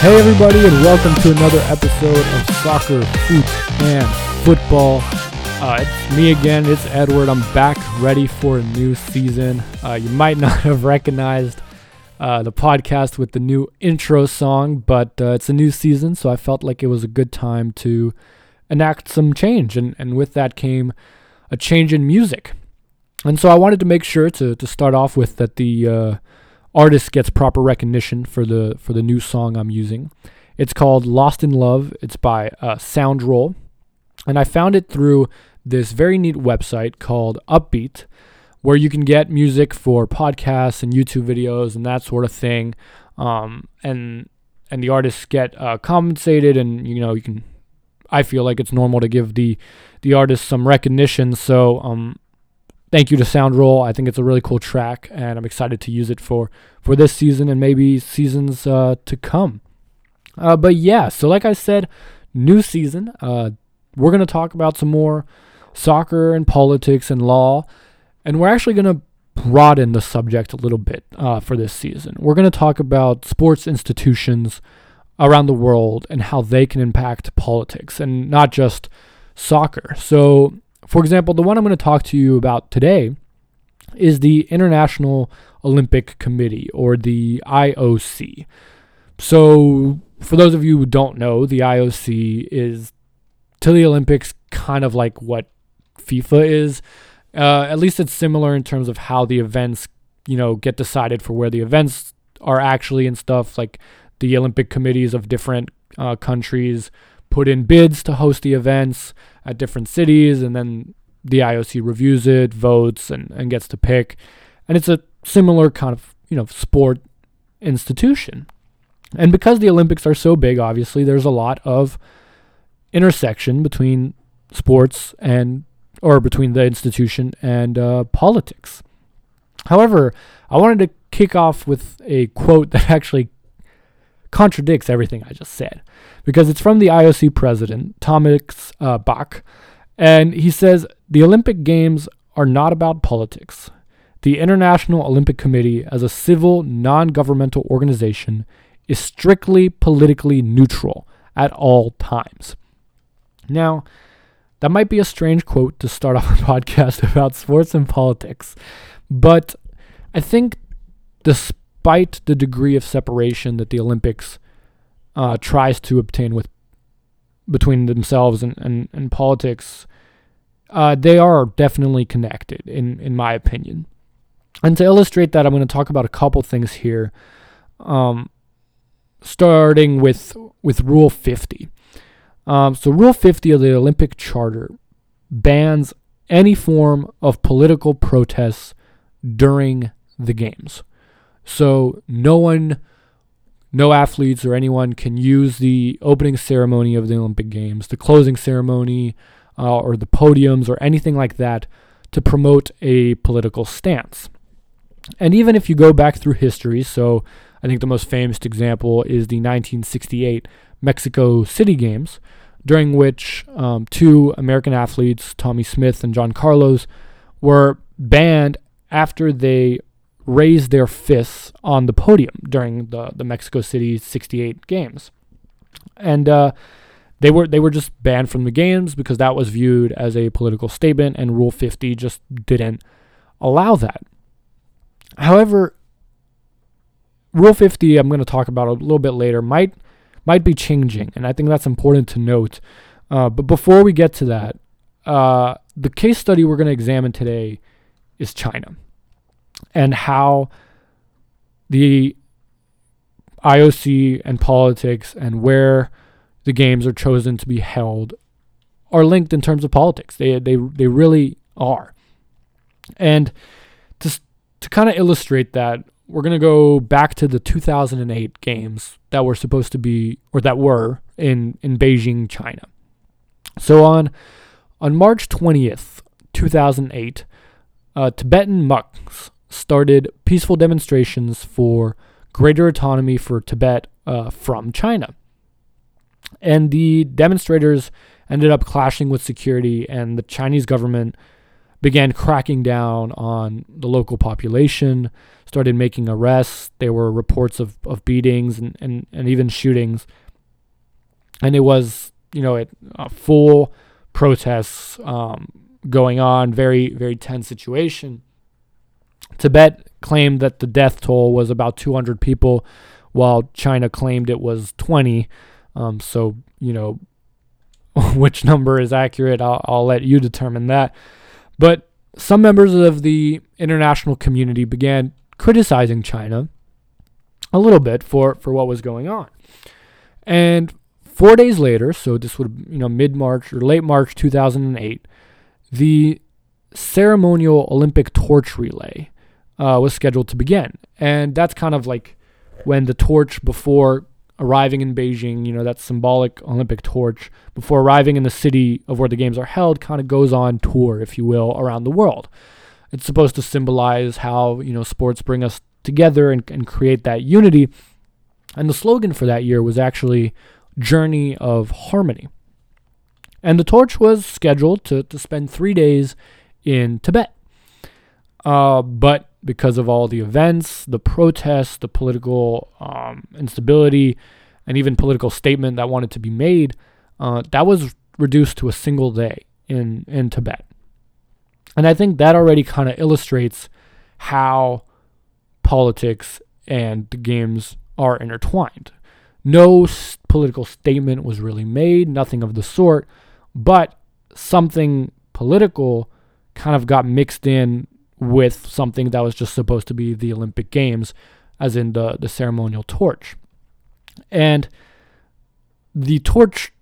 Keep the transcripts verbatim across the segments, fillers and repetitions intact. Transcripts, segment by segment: Hey everybody, and welcome to another episode of Soccer, Food, and Football. Uh, it's me again, it's Edward. I'm back, ready for a new season. Uh, you might not have recognized uh, the podcast with the new intro song, but uh, it's a new season, so I felt like it was a good time to enact some change, and, and with that came a change in music. And so I wanted to make sure to, to start off with that the uh, artist gets proper recognition for the for the new song I'm using. It's called Lost in Love. It's by uh, Soundroll. And I found it through this very neat website called Upbeat, where you can get music for podcasts and YouTube videos and that sort of thing. Um, and and the artists get uh, compensated, and you know you can. I feel like it's normal to give the the artists some recognition. So um, thank you to Soundroll. I think it's a really cool track, and I'm excited to use it for for this season and maybe seasons uh, to come. Uh, but yeah, so like I said, new season. Uh, We're going to talk about some more soccer and politics and law, and we're actually going to broaden the subject a little bit uh, for this season. We're going to talk about sports institutions around the world and how they can impact politics, and not just soccer. So, for example, the one I'm going to talk to you about today is the International Olympic Committee, or the I O C. So, for those of you who don't know, the I O C is to the Olympics kind of like what FIFA is. Uh, at least it's similar in terms of how the events, you know, get decided for where the events are actually and stuff. Like the Olympic committees of different uh, countries put in bids to host the events at different cities, and then the I O C reviews it, votes, and, and gets to pick. And it's a similar kind of, you know, sport institution. And because the Olympics are so big, obviously, there's a lot of intersection between sports and, or between the institution and uh, politics. However, I wanted to kick off with a quote that actually contradicts everything I just said, because it's from the I O C president, Thomas uh, Bach, and he says, "The Olympic Games are not about politics. The International Olympic Committee, as a civil, non-governmental organization, is strictly politically neutral at all times." Now, that might be a strange quote to start off a podcast about sports and politics, but I think despite the degree of separation that the Olympics uh, tries to obtain with between themselves and, and, and politics, uh, they are definitely connected, in, in my opinion. And to illustrate that, I'm going to talk about a couple things here, um, starting with with Rule fifty. Um, so Rule fifty of the Olympic Charter bans any form of political protests during the games. So no one, no athletes or anyone can use the opening ceremony of the Olympic Games, the closing ceremony, uh, or the podiums or anything like that to promote a political stance. And even if you go back through history, so I think the most famous example is the nineteen sixty-eight Mexico City Games, during which um, two American athletes, Tommy Smith and John Carlos, were banned after they raised their fists on the podium during the, the Mexico City sixty-eight Games. And uh, they were they were just banned from the games because that was viewed as a political statement, and Rule fifty just didn't allow that. However, Rule fifty, I'm going to talk about a little bit later, might might be changing, and I think that's important to note. Uh, but before we get to that, uh, the case study we're going to examine today is China, and how the I O C and politics and where the games are chosen to be held are linked in terms of politics. They they they really are. And to to kind of illustrate that, we're going to go back to the two thousand eight games that were supposed to be, or that were, in, in Beijing, China. So on on March twentieth, two thousand eight, uh, Tibetan monks started peaceful demonstrations for greater autonomy for Tibet uh, from China. And the demonstrators ended up clashing with security, and the Chinese government began cracking down on the local population, started making arrests. There were reports of, of beatings and, and, and even shootings. And it was, you know, it, uh, full protests um, going on, very, very tense situation. Tibet claimed that the death toll was about two hundred people, while China claimed it was twenty. Um, so, you know, which number is accurate, I'll, I'll let you determine that. But some members of the international community began criticizing China a little bit for, for what was going on. And four days later, so this would, you know, mid-March or late March two thousand eight, the ceremonial Olympic torch relay uh, was scheduled to begin. And that's kind of like when the torch before arriving in Beijing, you know, that symbolic Olympic torch before arriving in the city of where the games are held kind of goes on tour, if you will, around the world. It's supposed to symbolize how, you know, sports bring us together and, and create that unity. And the slogan for that year was actually Journey of Harmony. And the torch was scheduled to, to spend three days in Tibet. Uh, but because of all the events, the protests, the political um, instability, and even political statement that wanted to be made, uh, that was reduced to a single day in, in Tibet. And I think that already kind of illustrates how politics and the games are intertwined. No s- political statement was really made, nothing of the sort, but something political kind of got mixed in with something that was just supposed to be the Olympic Games, as in the, the ceremonial torch. And the torch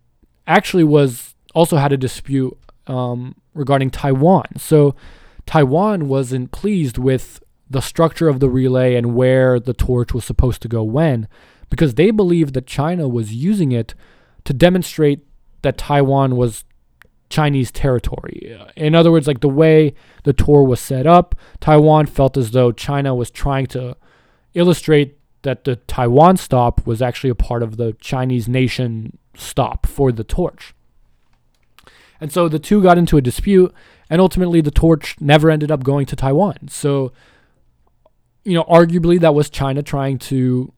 actually was also had a dispute um, regarding Taiwan. So Taiwan wasn't pleased with the structure of the relay and where the torch was supposed to go when, because they believed that China was using it to demonstrate that Taiwan was Chinese territory. In other words, like the way the tour was set up, Taiwan felt as though China was trying to illustrate that the Taiwan stop was actually a part of the Chinese nation stop for the torch. And so the two got into a dispute, and ultimately the torch never ended up going to Taiwan. So, you know, arguably that was China trying to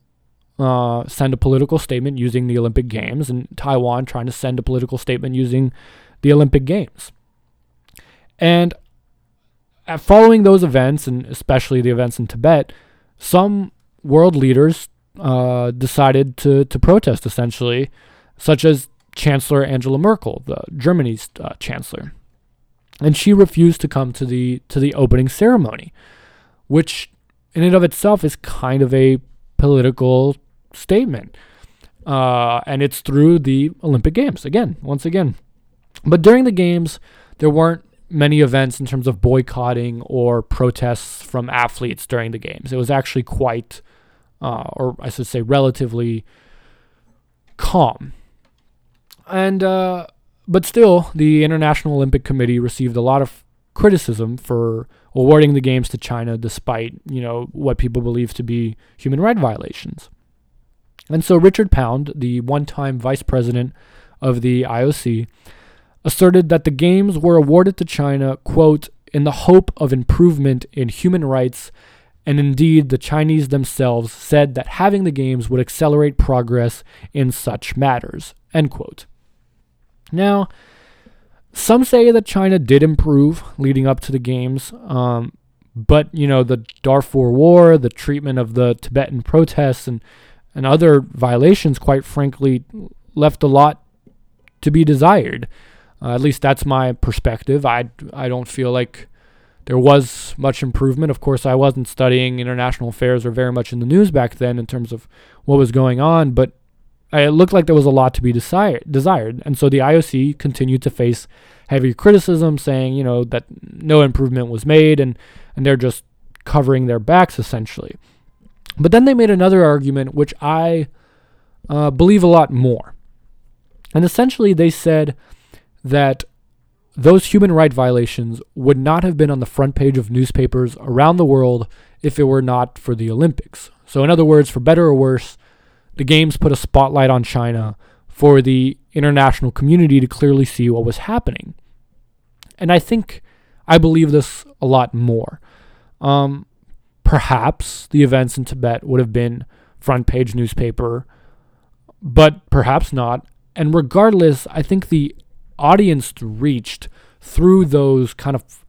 uh, send a political statement using the Olympic Games, and Taiwan trying to send a political statement using the Olympic Games. And following those events, and especially the events in Tibet, some world leaders uh, decided to, to protest, essentially, such as Chancellor Angela Merkel, the Germany's uh, chancellor. And she refused to come to the to the opening ceremony, which in and of itself is kind of a political statement. Uh, and it's through the Olympic Games, again, once again. But during the games, there weren't many events in terms of boycotting or protests from athletes during the games. It was actually quite, uh, or I should say, relatively calm. And uh, but still, the International Olympic Committee received a lot of criticism for awarding the games to China, despite, you know, what people believe to be human rights violations. And so Richard Pound, the one-time vice president of the I O C, asserted that the games were awarded to China, quote, in the hope of improvement in human rights, and indeed the Chinese themselves said that having the games would accelerate progress in such matters, end quote. Now, some say that China did improve leading up to the games, um, but, you know, the Darfur War, the treatment of the Tibetan protests, and, and other violations, quite frankly, left a lot to be desired. Uh, at least that's my perspective. I, I don't feel like there was much improvement. Of course, I wasn't studying international affairs or very much in the news back then in terms of what was going on, but it looked like there was a lot to be desired. desired. And so the I O C continued to face heavy criticism, saying, you know, that no improvement was made, and, and they're just covering their backs, essentially. But then they made another argument, which I uh, believe a lot more. And essentially they said that those human rights violations would not have been on the front page of newspapers around the world if it were not for the Olympics. So in other words, for better or worse, the games put a spotlight on China for the international community to clearly see what was happening. And I think I believe this a lot more. Um, perhaps the events in Tibet would have been front page newspaper, but perhaps not. And regardless, I think the audience reached through those kind of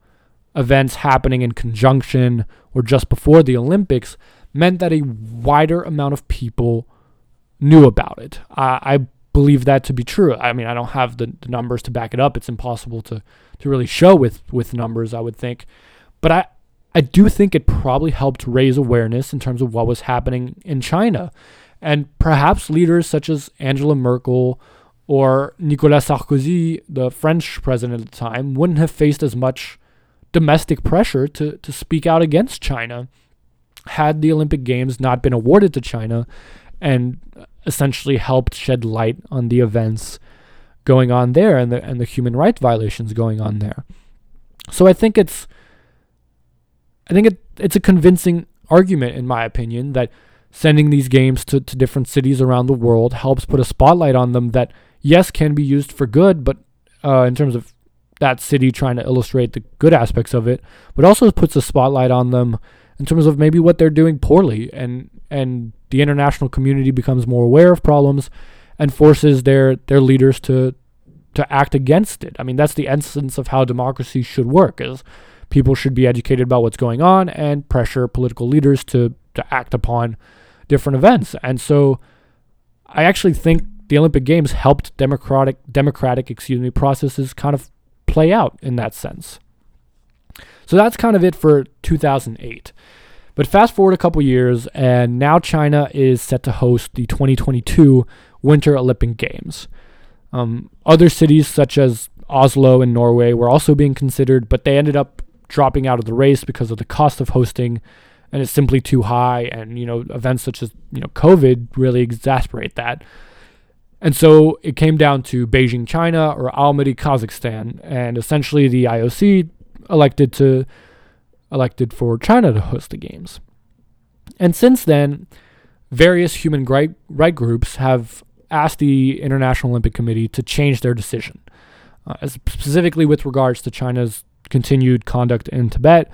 events happening in conjunction or just before the Olympics meant that a wider amount of people knew about it. I, I believe that to be true. I mean, I don't have the, the numbers to back it up. It's impossible to, to really show with, with numbers, I would think. But I, I do think it probably helped raise awareness in terms of what was happening in China. And perhaps leaders such as Angela Merkel or Nicolas Sarkozy, the French president at the time, wouldn't have faced as much domestic pressure to, to speak out against China had the Olympic Games not been awarded to China and essentially helped shed light on the events going on there and the and the human rights violations going on there. So I think it's I think it it's a convincing argument, in my opinion, that sending these games to, to different cities around the world helps put a spotlight on them that, yes, can be used for good, but uh, in terms of that city trying to illustrate the good aspects of it, but also puts a spotlight on them in terms of maybe what they're doing poorly, and and the international community becomes more aware of problems and forces their their leaders to to act against it. I mean, that's the essence of how democracy should work, is people should be educated about what's going on and pressure political leaders to, to act upon different events. And so I actually think the Olympic Games helped democratic democratic excuse me processes kind of play out in that sense. So that's kind of it for two thousand eight. But fast forward a couple years, and now China is set to host the twenty twenty-two Winter Olympic Games. Um, other cities such as Oslo in Norway were also being considered, but they ended up dropping out of the race because of the cost of hosting, and it's simply too high. And, you know, events such as, you know, COVID really exacerbate that. And so it came down to Beijing, China, or Almaty, Kazakhstan, and essentially the I O C elected to elected for China to host the games. And since then, various human right, right groups have asked the International Olympic Committee to change their decision, uh, as specifically with regards to China's continued conduct in Tibet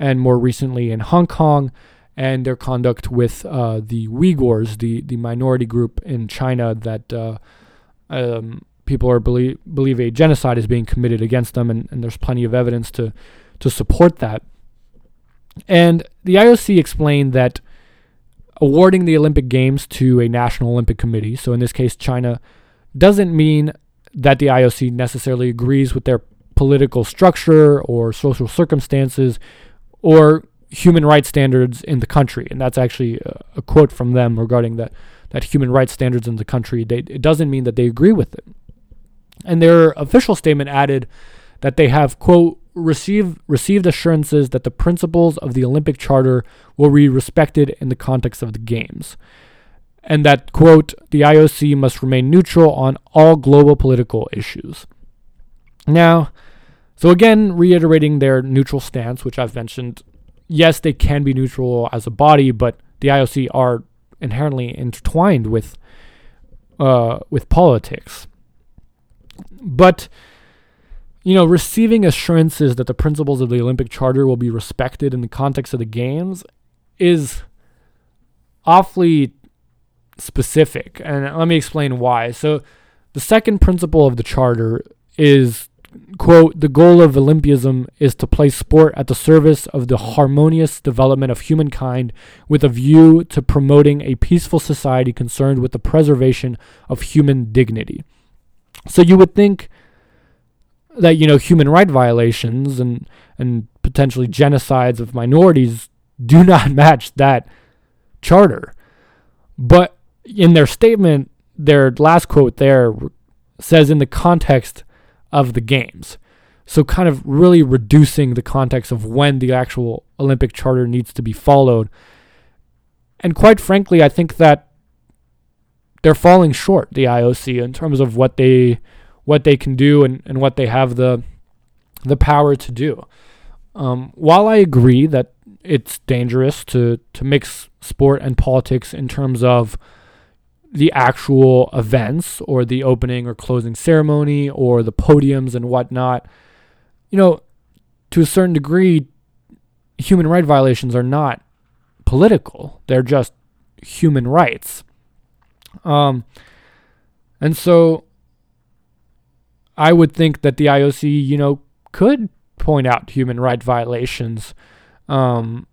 and more recently in Hong Kong, and their conduct with uh, the Uyghurs, the, the minority group in China that uh, um, people are believe believe a genocide is being committed against them, and, and there's plenty of evidence to, to support that. And the I O C explained that awarding the Olympic Games to a National Olympic Committee, so in this case China, doesn't mean that the I O C necessarily agrees with their political structure or social circumstances or human rights standards in the country. And that's actually a, a quote from them regarding that, that human rights standards in the country. They, it doesn't mean that they agree with it. And their official statement added that they have, quote, Receive, received assurances that the principles of the Olympic Charter will be respected in the context of the Games, and that, quote, the I O C must remain neutral on all global political issues. Now, so again, reiterating their neutral stance, which I've mentioned, yes, they can be neutral as a body, but the I O C are inherently intertwined with, uh, with politics. But you know, receiving assurances that the principles of the Olympic Charter will be respected in the context of the Games is awfully specific. And let me explain why. So the second principle of the Charter is, quote, the goal of Olympiism is to place sport at the service of the harmonious development of humankind with a view to promoting a peaceful society concerned with the preservation of human dignity. So you would think that, you know, human rights violations and, and potentially genocides of minorities do not match that charter. But in their statement, their last quote there says in the context of the Games. So kind of really reducing the context of when the actual Olympic Charter needs to be followed. And quite frankly, I think that they're falling short, the I O C, in terms of what they what they can do and, and what they have the the power to do. Um, while I agree that it's dangerous to, to mix sport and politics in terms of the actual events or the opening or closing ceremony or the podiums and whatnot, you know, to a certain degree, human rights violations are not political. They're just human rights. Um, and so I would think that the I O C, you know, could point out human rights violations um,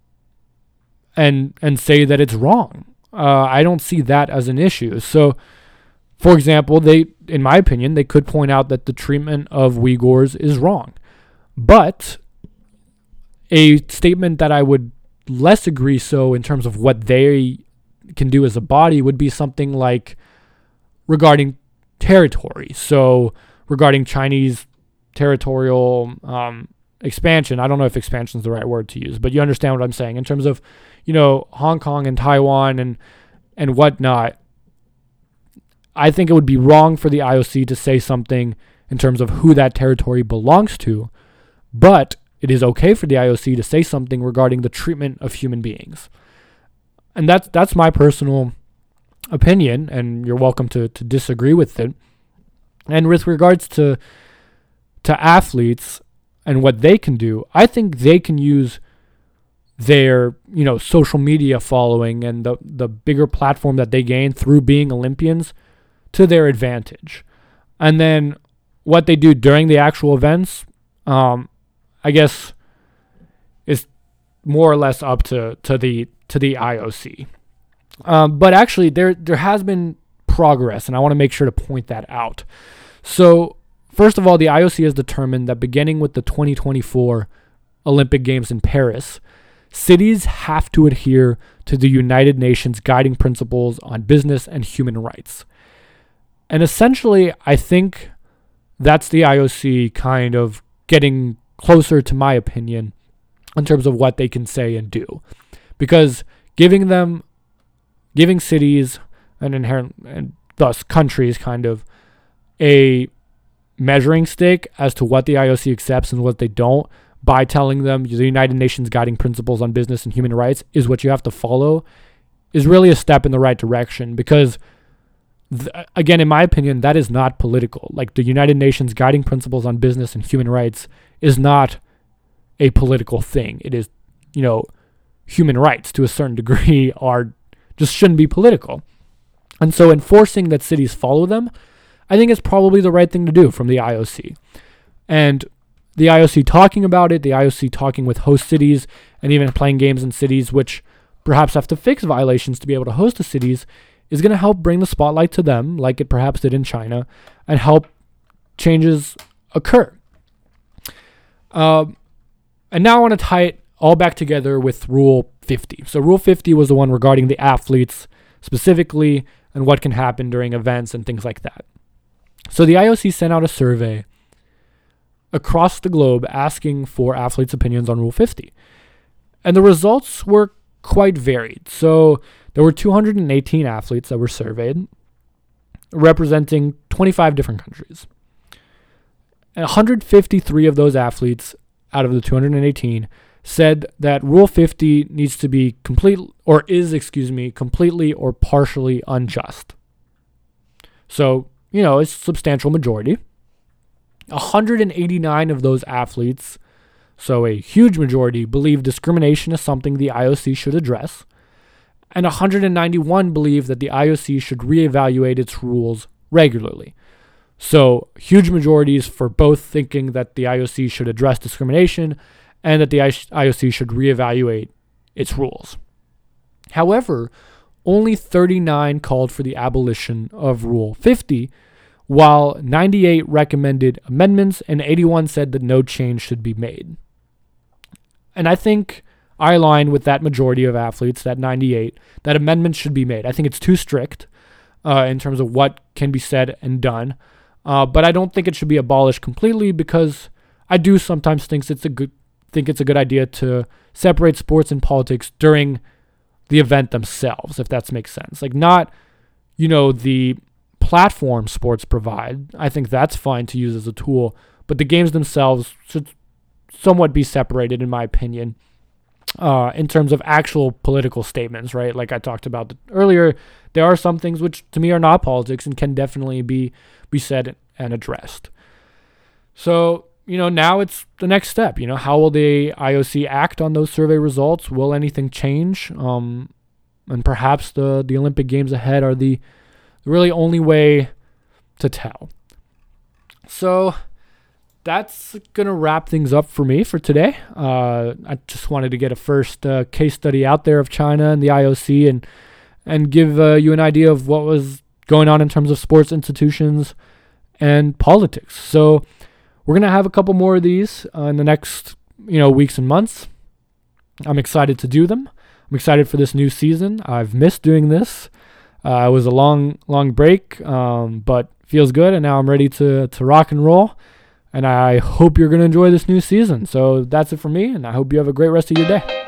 and and say that it's wrong. Uh, I don't see that as an issue. So, for example, they, in my opinion, they could point out that the treatment of Uyghurs is wrong. But a statement that I would less agree so in terms of what they can do as a body would be something like regarding territory. So regarding Chinese territorial um, expansion, I don't know if expansion is the right word to use, but you understand what I'm saying in terms of, you know, Hong Kong and Taiwan and and whatnot. I think it would be wrong for the I O C to say something in terms of who that territory belongs to, but it is okay for the I O C to say something regarding the treatment of human beings. And that's that's my personal opinion, and you're welcome to, to disagree with it. And with regards to to athletes and what they can do, I think they can use their, you know, social media following and the, the bigger platform that they gain through being Olympians to their advantage. And then what they do during the actual events, um, I guess, is more or less up to, to the to the I O C. Um, but actually, there there has been progress, and I want to make sure to point that out. So, first of all, the I O C has determined that beginning with the twenty twenty-four Olympic Games in Paris, cities have to adhere to the United Nations guiding principles on business and human rights. And essentially, I think that's the I O C kind of getting closer to my opinion in terms of what they can say and do. Because giving them, giving cities and inherent, and thus countries, kind of a measuring stick as to what the I O C accepts and what they don't by telling them the United Nations guiding principles on business and human rights is what you have to follow is really a step in the right direction. Because, th- again, in my opinion, that is not political. Like, the United Nations guiding principles on business and human rights is not a political thing. It is, you know, human rights to a certain degree are just shouldn't be political. And so enforcing that cities follow them, I think is probably the right thing to do from the I O C. And the I O C talking about it, the I O C talking with host cities, and even playing games in cities which perhaps have to fix violations to be able to host the cities, is going to help bring the spotlight to them, like it perhaps did in China, and help changes occur. Um, and now I want to tie it all back together with Rule fifty. So Rule fifty was the one regarding the athletes specifically and what can happen during events and things like that. So the I O C sent out a survey across the globe asking for athletes' opinions on Rule fifty. And the results were quite varied. So there were two hundred eighteen athletes that were surveyed, representing twenty-five different countries. And one hundred fifty-three of those athletes out of the two hundred eighteen said that Rule fifty needs to be complete, or is, excuse me, completely or partially unjust. So, you know, it's a substantial majority. one hundred eighty-nine of those athletes, so a huge majority, believe discrimination is something the I O C should address. And one hundred ninety-one believe that the I O C should reevaluate its rules regularly. So, huge majorities for both thinking that the I O C should address discrimination and that the I O C should reevaluate its rules. However, only thirty-nine called for the abolition of Rule fifty, while ninety-eight recommended amendments and eighty-one said that no change should be made. And I think I align with that majority of athletes, that ninety-eight, that amendments should be made. I think it's too strict uh, in terms of what can be said and done, uh, but I don't think it should be abolished completely, because I do sometimes think it's a good think it's a good idea to separate sports and politics during the event themselves, if that makes sense. Like, not, you know, the platform sports provide. I think that's fine to use as a tool, but the games themselves should somewhat be separated, in my opinion, uh, in terms of actual political statements, right? Like I talked about earlier, there are some things which to me are not politics and can definitely be, be said and addressed. So, you know, now it's the next step. You know, how will the I O C act on those survey results? Will anything change? Um, and perhaps the, the Olympic Games ahead are the really only way to tell. So that's going to wrap things up for me for today. Uh, I just wanted to get a first uh, case study out there of China and the I O C and and give uh, you an idea of what was going on in terms of sports institutions and politics. So we're going to have a couple more of these uh, in the next, you know, weeks and months. I'm excited to do them. I'm excited for this new season. I've missed doing this. Uh, it was a long, long break, um, but feels good. And now I'm ready to, to rock and roll. And I hope you're going to enjoy this new season. So that's it for me. And I hope you have a great rest of your day.